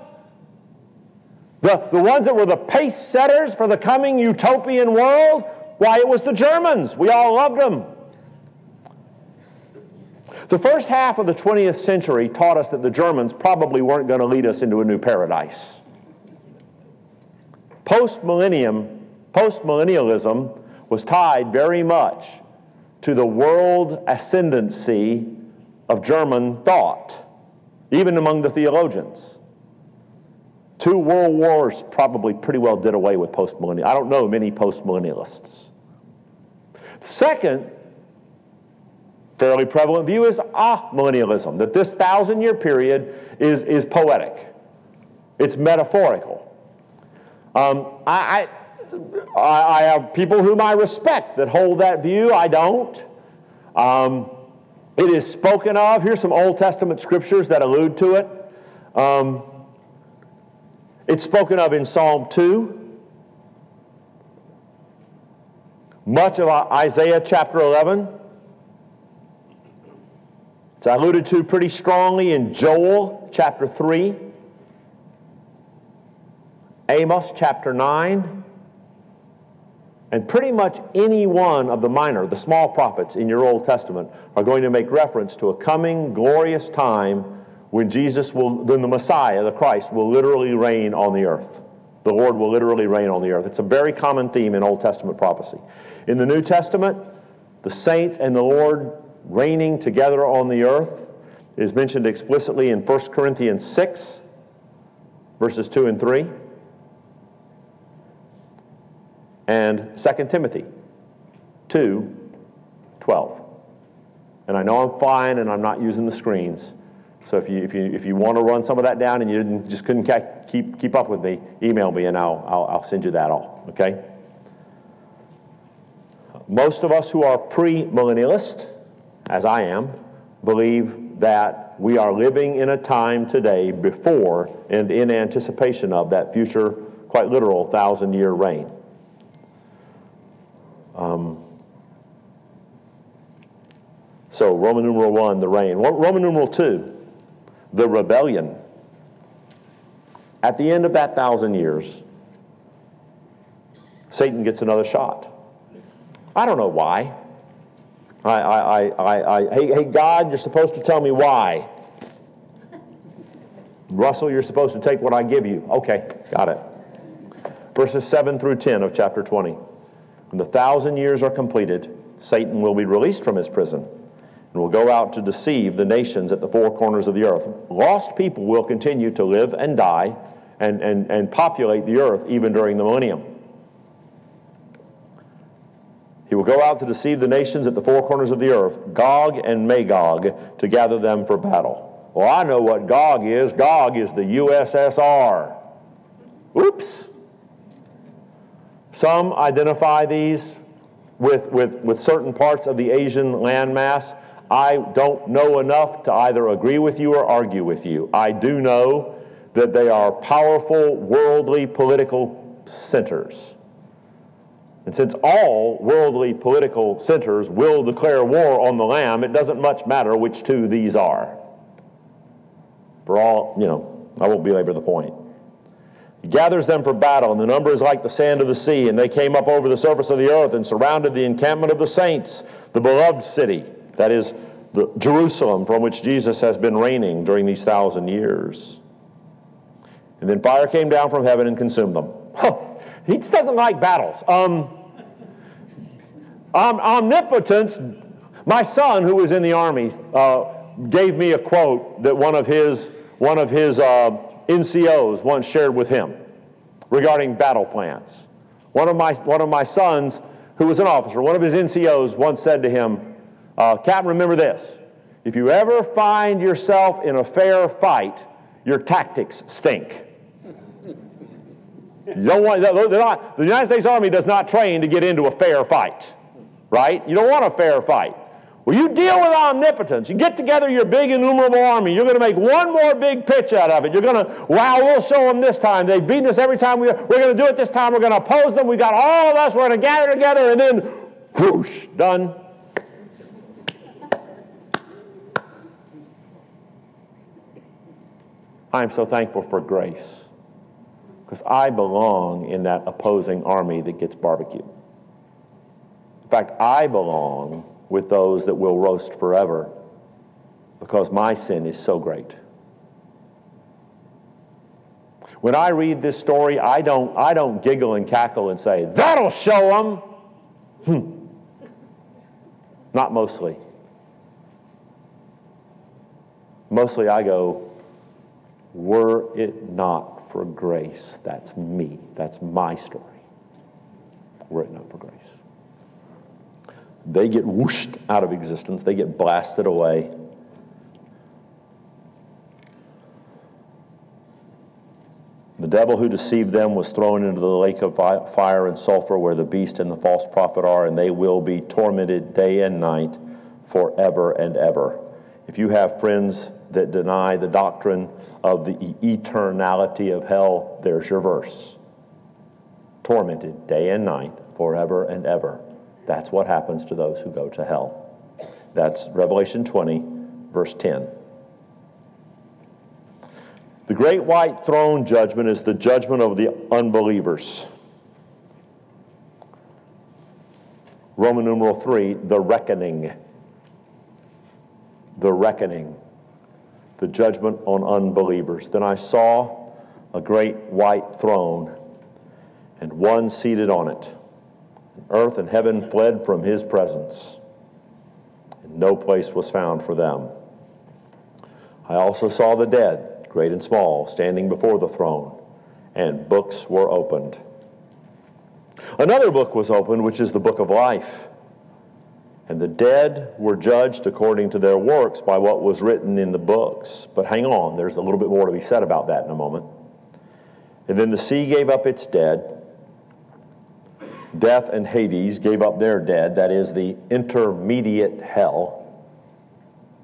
The ones that were the pace setters for the coming utopian world? Why, it was the Germans. We all loved them. The first half of the 20th century taught us that the Germans probably weren't going to lead us into a new paradise. Post-millennialism was tied very much to the world ascendancy of German thought, even among the theologians. 2 world wars probably pretty well did away with postmillennial. I don't know many postmillennialists. The second fairly prevalent view is amillennialism, that this 1,000-year period is poetic. It's metaphorical. I have people whom I respect that hold that view. I don't. It is spoken of. Here's some Old Testament scriptures that allude to it. It's spoken of in Psalm 2. Much of Isaiah chapter 11. It's alluded to pretty strongly in Joel chapter 3. Amos chapter 9. And pretty much any one of the minor, the small prophets in your Old Testament are going to make reference to a coming glorious time when the Messiah, the Christ, will literally reign on the earth. The Lord will literally reign on the earth. It's a very common theme in Old Testament prophecy. In the New Testament, the saints and the Lord reigning together on the earth is mentioned explicitly in 1 Corinthians 6, verses 2 and 3. And 2 Timothy 2:12. And I know I'm fine and I'm not using the screens. So if you want to run some of that down and you couldn't keep up with me, email me and I'll send you that all, okay? Most of us who are pre-millennialist, as I am, believe that we are living in a time today before and in anticipation of that future, quite literal, 1,000-year reign. So Roman numeral 1, the reign. Roman numeral 2, the rebellion. At the end of that 1,000 years, Satan gets another shot. I don't know why. Hey, God, you're supposed to tell me why. Russell, you're supposed to take what I give you. Okay, got it. Verses 7 through 10 of chapter 20. When the 1,000 years are completed, Satan will be released from his prison and will go out to deceive the nations at the four corners of the earth. Lost people will continue to live and die and populate the earth even during the millennium. He will go out to deceive the nations at the four corners of the earth, Gog and Magog, to gather them for battle. Well, I know what Gog is. Gog is the USSR. Oops. Some identify these with certain parts of the Asian landmass. I don't know enough to either agree with you or argue with you. I do know that they are powerful, worldly, political centers. And since all worldly political centers will declare war on the Lamb, it doesn't much matter which two these are. For all, I won't belabor the point. He gathers them for battle, and the number is like the sand of the sea, and they came up over the surface of the earth and surrounded the encampment of the saints, the beloved city, that is, the Jerusalem from which Jesus has been reigning during these 1,000 years. And then fire came down from heaven and consumed them. He just doesn't like battles. Omnipotence, my son who was in the Army gave me a quote that one of his NCOs once shared with him regarding battle plans. One of my sons who was an officer, one of his NCOs once said to him, Captain, remember this, if you ever find yourself in a fair fight, your tactics stink. You don't want, the United States Army does not train to get into a fair fight, right? You don't want a fair fight. Well, you deal with omnipotence. You get together your big innumerable army. You're going to make one more big pitch out of it. You're going to, we'll show them this time. They've beaten us every time. We're going to do it this time. We're going to oppose them. We got all of us. We're going to gather together, and then whoosh, done. I am so thankful for grace, because I belong in that opposing army that gets barbecued. In fact, I belong with those that will roast forever, because my sin is so great. When I read this story, I don't giggle and cackle and say, "That'll show them." Not mostly. Mostly I go, "Were it not for grace," that's me, that's my story, were it not for grace. They get whooshed out of existence, they get blasted away. The devil who deceived them was thrown into the lake of fire and sulfur where the beast and the false prophet are, and they will be tormented day and night forever and ever. If you have friends that deny the doctrine of the eternality of hell, there's your verse. Tormented day and night, forever and ever. That's what happens to those who go to hell. That's Revelation 20, verse 10. The great white throne judgment is the judgment of the unbelievers. Roman numeral 3, the reckoning. The reckoning. The judgment on unbelievers. Then I saw a great white throne and one seated on it. Earth and heaven fled from his presence, and no place was found for them. I also saw the dead, great and small, standing before the throne, and books were opened. Another book was opened, which is the book of life. And the dead were judged according to their works by what was written in the books. But hang on, there's a little bit more to be said about that in a moment. And then the sea gave up its dead. Death and Hades gave up their dead, that is the intermediate hell,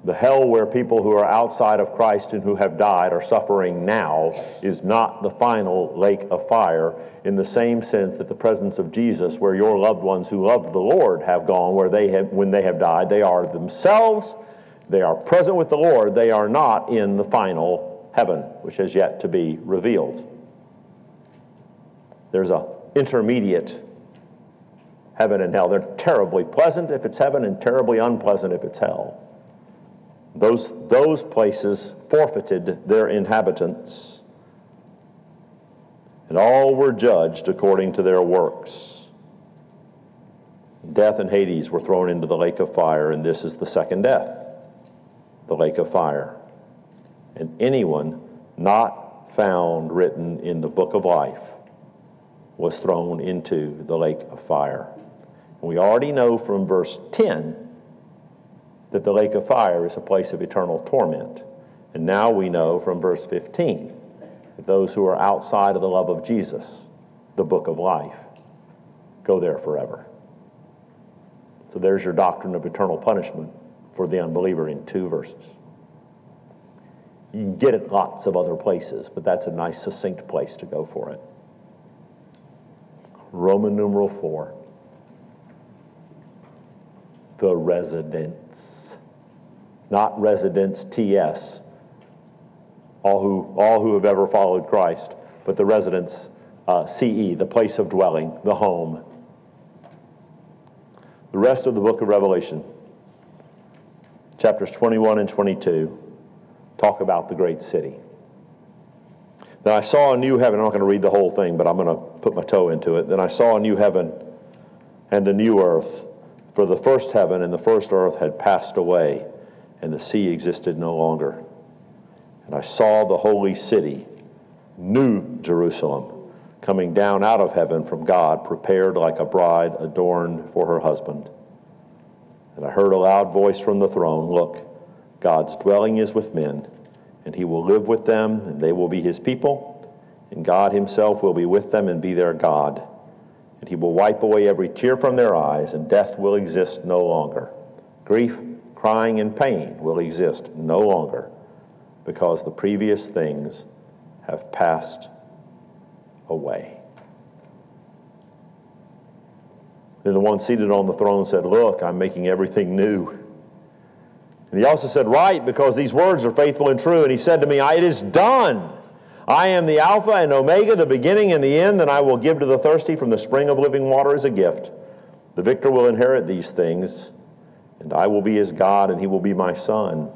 the hell where people who are outside of Christ and who have died are suffering now, is not the final lake of fire, in the same sense that the presence of Jesus, where your loved ones who loved the Lord have gone, where they have, when they have died, they are themselves, they are present with the Lord, they are not in the final heaven, which has yet to be revealed. There's an intermediate heaven and hell. They're terribly pleasant if it's heaven and terribly unpleasant if it's hell. Those places forfeited their inhabitants, and all were judged according to their works. death and Hades were thrown into the lake of fire, and this is the second death, the lake of fire. And anyone not found written in the book of life was thrown into the lake of fire. We already know from verse 10 that the lake of fire is a place of eternal torment. And now we know from verse 15 that those who are outside of the love of Jesus, the book of life, go there forever. So there's your doctrine of eternal punishment for the unbeliever in 2 verses. You can get it lots of other places, but that's a nice, succinct place to go for it. Roman numeral 4. The residents, not residents TS, all who have ever followed Christ, but the residents CE, the place of dwelling, the home. The rest of the book of Revelation, chapters 21 and 22, talk about the great city. Then I saw a new heaven. I'm not going to read the whole thing, but I'm going to put my toe into it. Then I saw a new heaven and a new earth. For the first heaven and the first earth had passed away, and the sea existed no longer. And I saw the holy city, New Jerusalem, coming down out of heaven from God, prepared like a bride adorned for her husband. And I heard a loud voice from the throne, "Look, God's dwelling is with men, and he will live with them, and they will be his people, and God himself will be with them and be their God. And he will wipe away every tear from their eyes, and death will exist no longer. Grief, crying, and pain will exist no longer, because the previous things have passed away." Then the one seated on the throne said, "Look, I'm making everything new." And he also said, "Write, because these words are faithful and true." And he said to me, "It is done. I am the Alpha and Omega, the beginning and the end, and I will give to the thirsty from the spring of living water as a gift. The victor will inherit these things, and I will be his God, and he will be my son.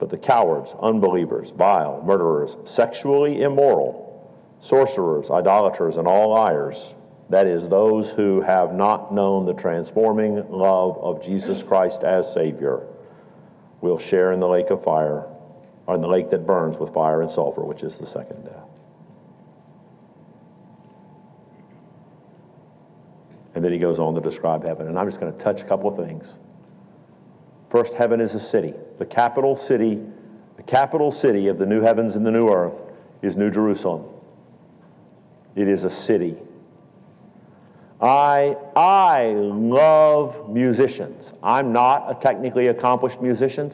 But the cowards, unbelievers, vile, murderers, sexually immoral, sorcerers, idolaters, and all liars, that is, those who have not known the transforming love of Jesus Christ as Savior, will share in the lake of fire, on the lake that burns with fire and sulfur, which is the second death." And then he goes on to describe heaven. And I'm just going to touch a couple of things. First, heaven is a city. The capital city of the new heavens and the new earth is New Jerusalem. It is a city. I love musicians. I'm not a technically accomplished musician.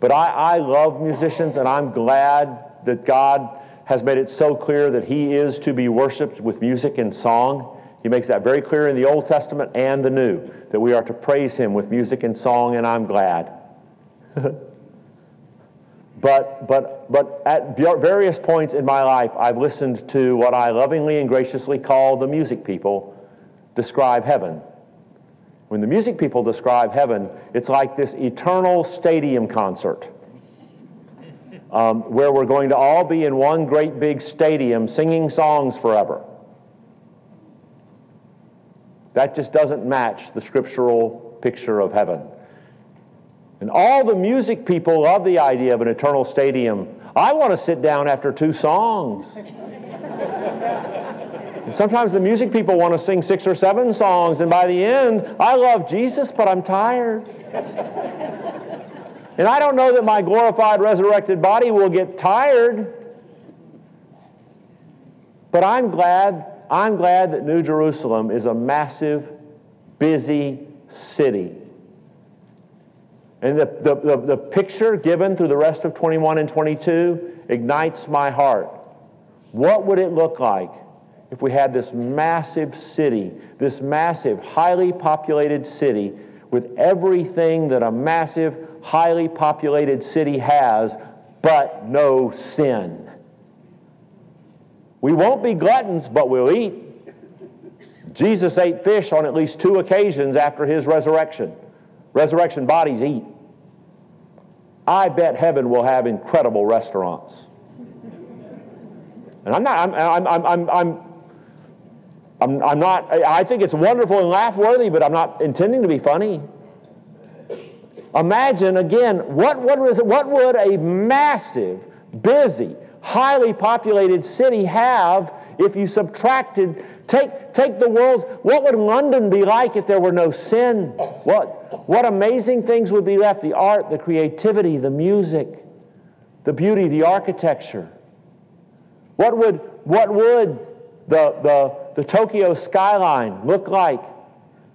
But I love musicians, and I'm glad that God has made it so clear that he is to be worshiped with music and song. He makes that very clear in the Old Testament and the New, that we are to praise him with music and song, and I'm glad. But at various points in my life, I've listened to what I lovingly and graciously call the music people describe heaven. When the music people describe heaven, it's like this eternal stadium concert where we're going to all be in one great big stadium singing songs forever. That just doesn't match the scriptural picture of heaven. And all the music people love the idea of an eternal stadium. I want to sit down after 2 songs. And sometimes the music people want to sing 6 or 7 songs, and by the end, I love Jesus, but I'm tired. And I don't know that my glorified, resurrected body will get tired. But I'm glad that New Jerusalem is a massive, busy city. And the picture given through the rest of 21 and 22 ignites my heart. What would it look like if we had this massive city, this massive, highly populated city with everything that a massive, highly populated city has, but no sin? We won't be gluttons, but we'll eat. Jesus ate fish on at least 2 occasions after his resurrection. Resurrection bodies eat. I bet heaven will have incredible restaurants. And I'm not, I'm I'm not, I think it's wonderful and laugh-worthy, but I'm not intending to be funny. Imagine, again, what would a massive, busy, highly populated city have if you subtracted, take the world, what would London be like if there were no sin? What amazing things would be left? The art, the creativity, the music, the beauty, the architecture. What would the Tokyo skyline look like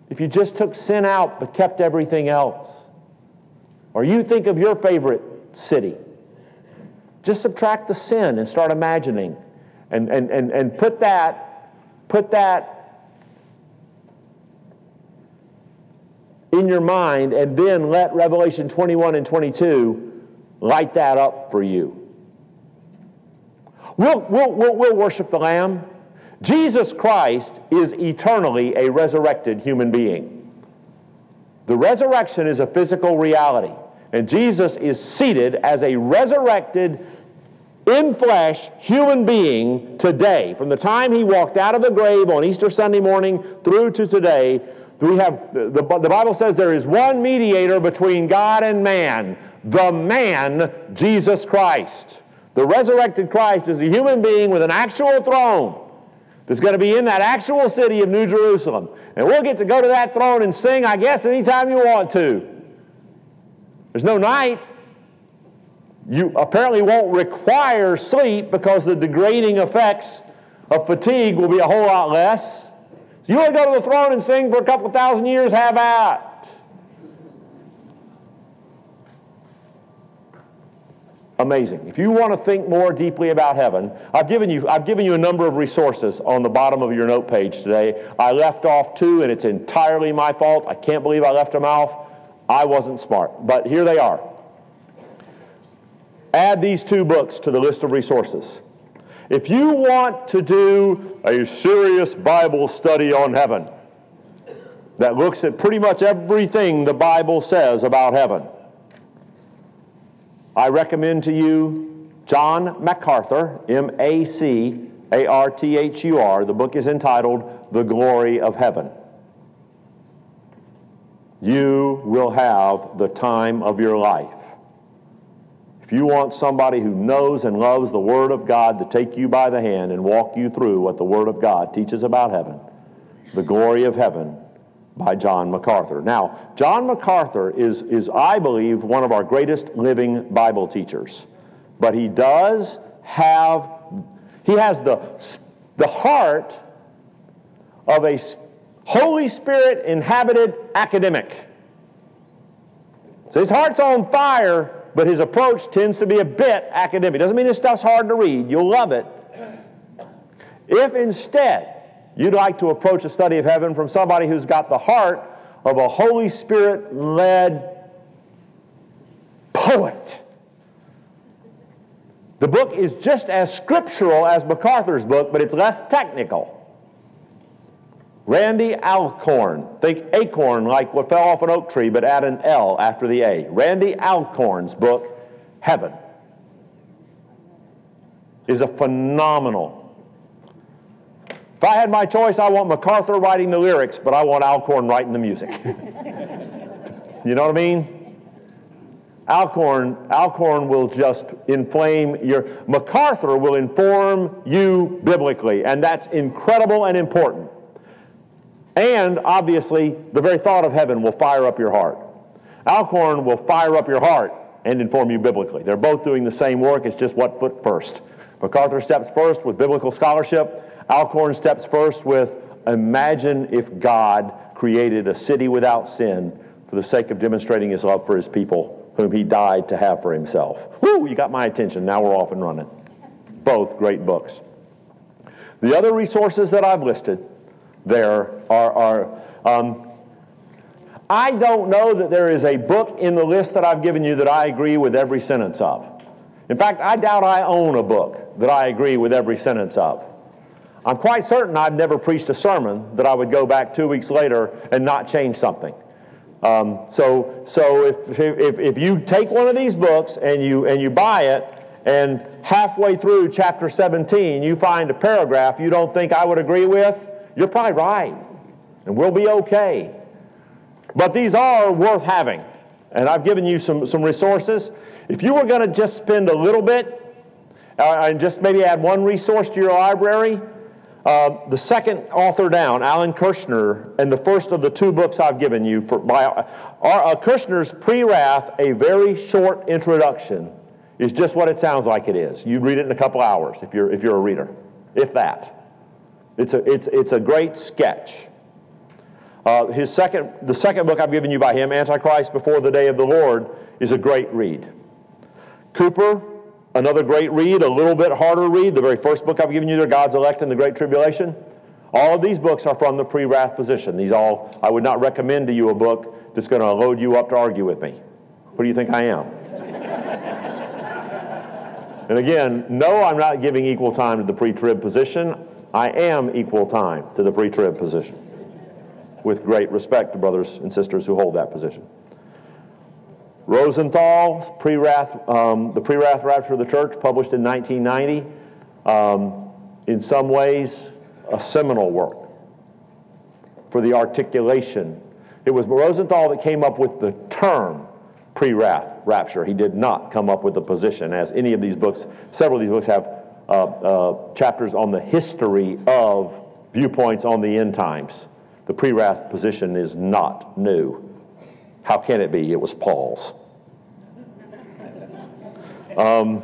if you just took sin out but kept everything else? Or you think of your favorite city. Just subtract the sin and start imagining and put that in your mind, and then let Revelation 21 and 22 light that up for you. We'll worship the Lamb. Jesus Christ is eternally a resurrected human being. The resurrection is a physical reality, and Jesus is seated as a resurrected, in flesh, human being today. From the time he walked out of the grave on Easter Sunday morning through to today, we have the Bible says there is one mediator between God and man, the man, Jesus Christ. The resurrected Christ is a human being with an actual throne that's going to be in that actual city of New Jerusalem. And we'll get to go to that throne and sing, I guess, anytime you want to. There's no night. You apparently won't require sleep because the degrading effects of fatigue will be a whole lot less. So you want to go to the throne and sing for a couple thousand years, have at. Amazing. If you want to think more deeply about heaven, I've given you a number of resources on the bottom of your note page today. I left off two, and it's entirely my fault. I can't believe I left them off. I wasn't smart, but here they are. Add these two books to the list of resources. If you want to do a serious Bible study on heaven that looks at pretty much everything the Bible says about heaven, I recommend to you John MacArthur, M-A-C-A-R-T-H-U-R. The book is entitled The Glory of Heaven. You will have the time of your life. If you want somebody who knows and loves the Word of God to take you by the hand and walk you through what the Word of God teaches about heaven, The Glory of Heaven by John MacArthur. Now, John MacArthur is, I believe, one of our greatest living Bible teachers. But he has the heart of a Holy Spirit-inhabited academic. So his heart's on fire, but his approach tends to be a bit academic. Doesn't mean this stuff's hard to read. You'll love it. If instead you'd like to approach a study of heaven from somebody who's got the heart of a Holy Spirit-led poet, the book is just as scriptural as MacArthur's book, but it's less technical. Randy Alcorn. Think acorn, like what fell off an oak tree, but add an L after the A. Randy Alcorn's book, Heaven, is a phenomenal. If I had my choice, I want MacArthur writing the lyrics, but I want Alcorn writing the music. You know what I mean? Alcorn will just inflame your... MacArthur will inform you biblically, and that's incredible and important. And, obviously, the very thought of heaven will fire up your heart. Alcorn will fire up your heart and inform you biblically. They're both doing the same work, it's just what foot first. MacArthur steps first with biblical scholarship. Alcorn steps first with, imagine if God created a city without sin for the sake of demonstrating his love for his people, whom he died to have for himself. Woo, you got my attention. Now we're off and running. Both great books. The other resources that I've listed there are I don't know that there is a book in the list that I've given you that I agree with every sentence of. In fact, I doubt I own a book that I agree with every sentence of. I'm quite certain I've never preached a sermon that I would go back 2 weeks later and not change something. So if you take one of these books and you buy it, and halfway through chapter 17 you find a paragraph you don't think I would agree with, You're probably right, and we'll be okay. But these are worth having. And I've given you some resources. If you were going to just spend a little bit and just maybe add one resource to your library, the second author down, Alan Kirshner, and the first of the two books I've given you by Kirshner's Pre-Wrath, A Very Short Introduction, is just what it sounds like it is. You read it in a couple hours if you're a reader, if that. It's a great sketch. The second book I've given you by him, Antichrist Before the Day of the Lord, is a great read. Cooper, another great read, a little bit harder read. The very first book I've given you there, God's Elect in the Great Tribulation. All of these books are from the pre-wrath position. I would not recommend to you a book that's going to load you up to argue with me. Who do you think I am? And again, no, I'm not giving equal time to the pre-trib position. I am equal time to the pre-trib position, with great respect to brothers and sisters who hold that position. Rosenthal's Pre-Wrath, The Pre-Wrath Rapture of the Church, published in 1990, in some ways a seminal work for the articulation. It was Rosenthal that came up with the term pre-wrath rapture. He did not come up with the position, as any of these books, several of these books have chapters on the history of viewpoints on the end times. The pre-wrath position is not new. How can it be? It was Paul's. And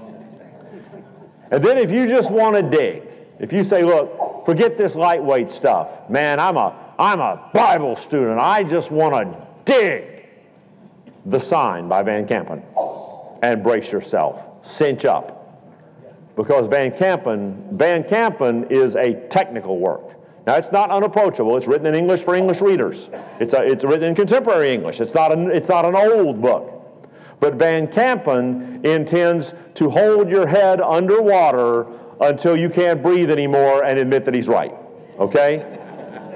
then if you just want to dig, if you say, look, forget this lightweight stuff. Man, I'm a Bible student. I just want to dig. The Sign by Van Kampen. And brace yourself. Cinch up. Because Van Kampen is a technical work. Now, it's not unapproachable. It's written in English for English readers. It's written in contemporary English. It's not an old book. But Van Kampen intends to hold your head underwater until you can't breathe anymore and admit that he's right. Okay?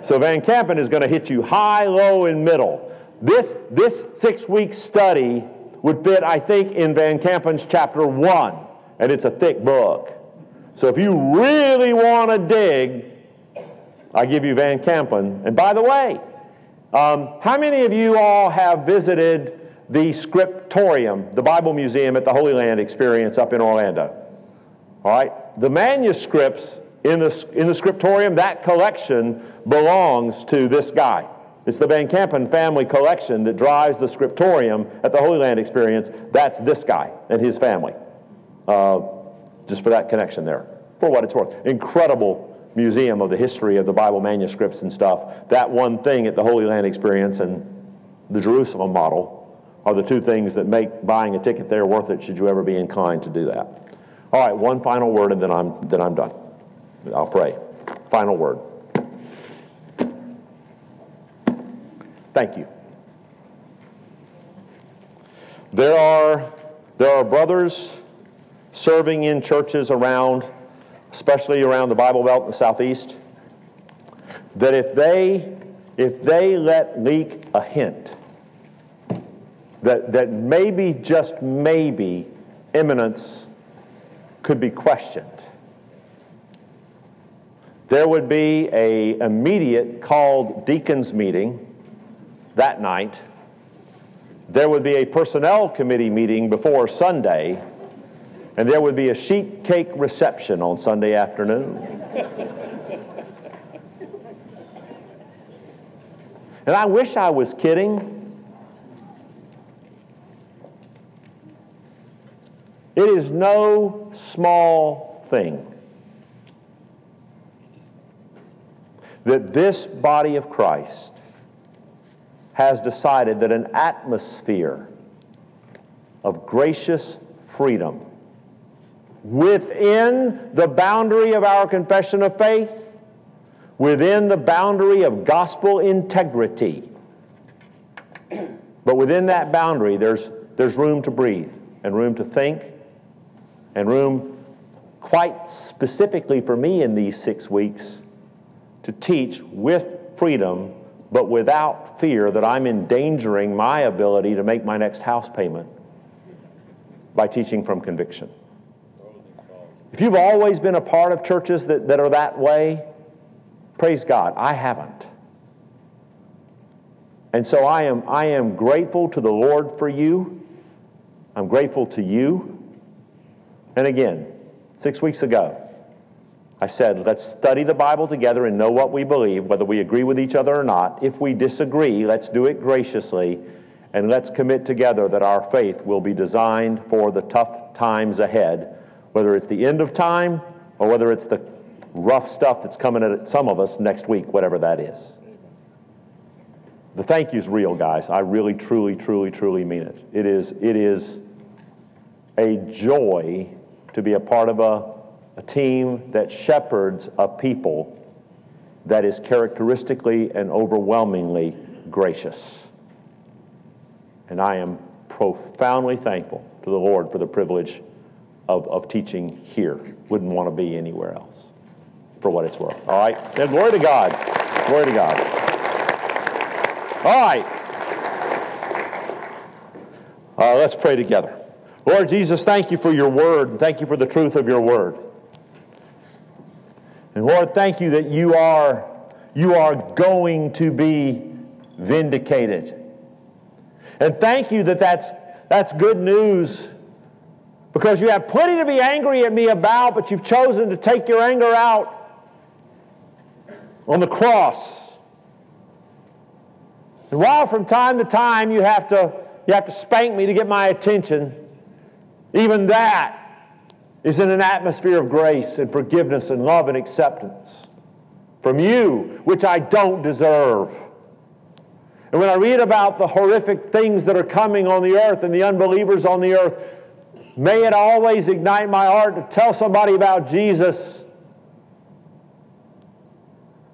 So Van Kampen is going to hit you high, low, and middle. This 6-week study would fit, I think, in Van Kampen's chapter 1. And it's a thick book. So if you really want to dig, I give you Van Kampen. And by the way, how many of you all have visited the Scriptorium, the Bible Museum at the Holy Land Experience up in Orlando? All right? The manuscripts in the Scriptorium, that collection belongs to this guy. It's the Van Kampen family collection that drives the Scriptorium at the Holy Land Experience. That's this guy and his family. Just for that connection there, for what it's worth. Incredible museum of the history of the Bible manuscripts and stuff. That one thing at the Holy Land Experience and the Jerusalem model are the two things that make buying a ticket there worth it, should you ever be inclined to do that. All right, one final word, and then I'm done. I'll pray. Final word. Thank you. There are brothers serving in churches around, especially around the Bible Belt in the Southeast, that if they let leak a hint that maybe, just maybe, imminence could be questioned, there would be an immediate called deacons meeting that night. There would be a personnel committee meeting before Sunday. And there would be a sheet cake reception on Sunday afternoon. And I wish I was kidding. It is no small thing that this body of Christ has decided that an atmosphere of gracious freedom within the boundary of our confession of faith, within the boundary of gospel integrity. But within that boundary, there's room to breathe and room to think and room, quite specifically for me in these 6 weeks, to teach with freedom but without fear that I'm endangering my ability to make my next house payment by teaching from conviction. If you've always been a part of churches that are that way, Praise God, I haven't. And so I am grateful to the Lord for you. I'm grateful to you. And again, 6 weeks ago, I said, let's study the Bible together and know what we believe, whether we agree with each other or not. If we disagree, let's do it graciously, and let's commit together that our faith will be designed for the tough times ahead, whether it's the end of time or whether it's the rough stuff that's coming at some of us next week, whatever that is. The thank you's real, guys. I really, truly, truly, truly mean it. It is a joy to be a part of a team that shepherds a people that is characteristically and overwhelmingly gracious. And I am profoundly thankful to the Lord for the privilege of teaching here. Wouldn't want to be anywhere else, for what it's worth. All right? Now, glory to God. Glory to God. All right. Let's pray together. Lord Jesus, thank you for your word, and thank you for the truth of your word. And Lord, thank you that you are going to be vindicated. And thank you that that's good news, because you have plenty to be angry at me about, but you've chosen to take your anger out on the cross. And while from time to time you have to spank me to get my attention, even that is in an atmosphere of grace and forgiveness and love and acceptance from you, which I don't deserve. And when I read about the horrific things that are coming on the earth and the unbelievers on the earth, may it always ignite my heart to tell somebody about Jesus.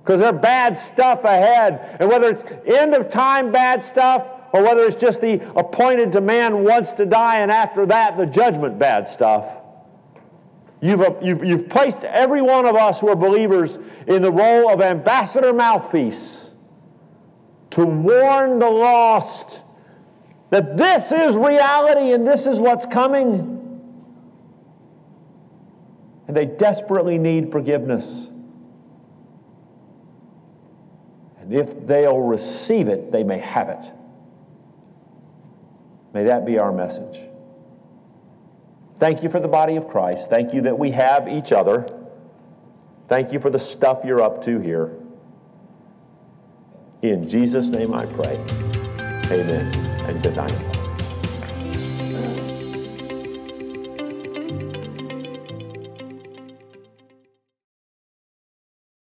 Because there's bad stuff ahead. And whether it's end of time bad stuff, or whether it's just the appointed to man once to die and after that the judgment bad stuff. You've placed every one of us who are believers in the role of ambassador mouthpiece to warn the lost that this is reality and this is what's coming. And they desperately need forgiveness. And if they'll receive it, they may have it. May that be our message. Thank you for the body of Christ. Thank you that we have each other. Thank you for the stuff you're up to here. In Jesus' name I pray. Amen and good night.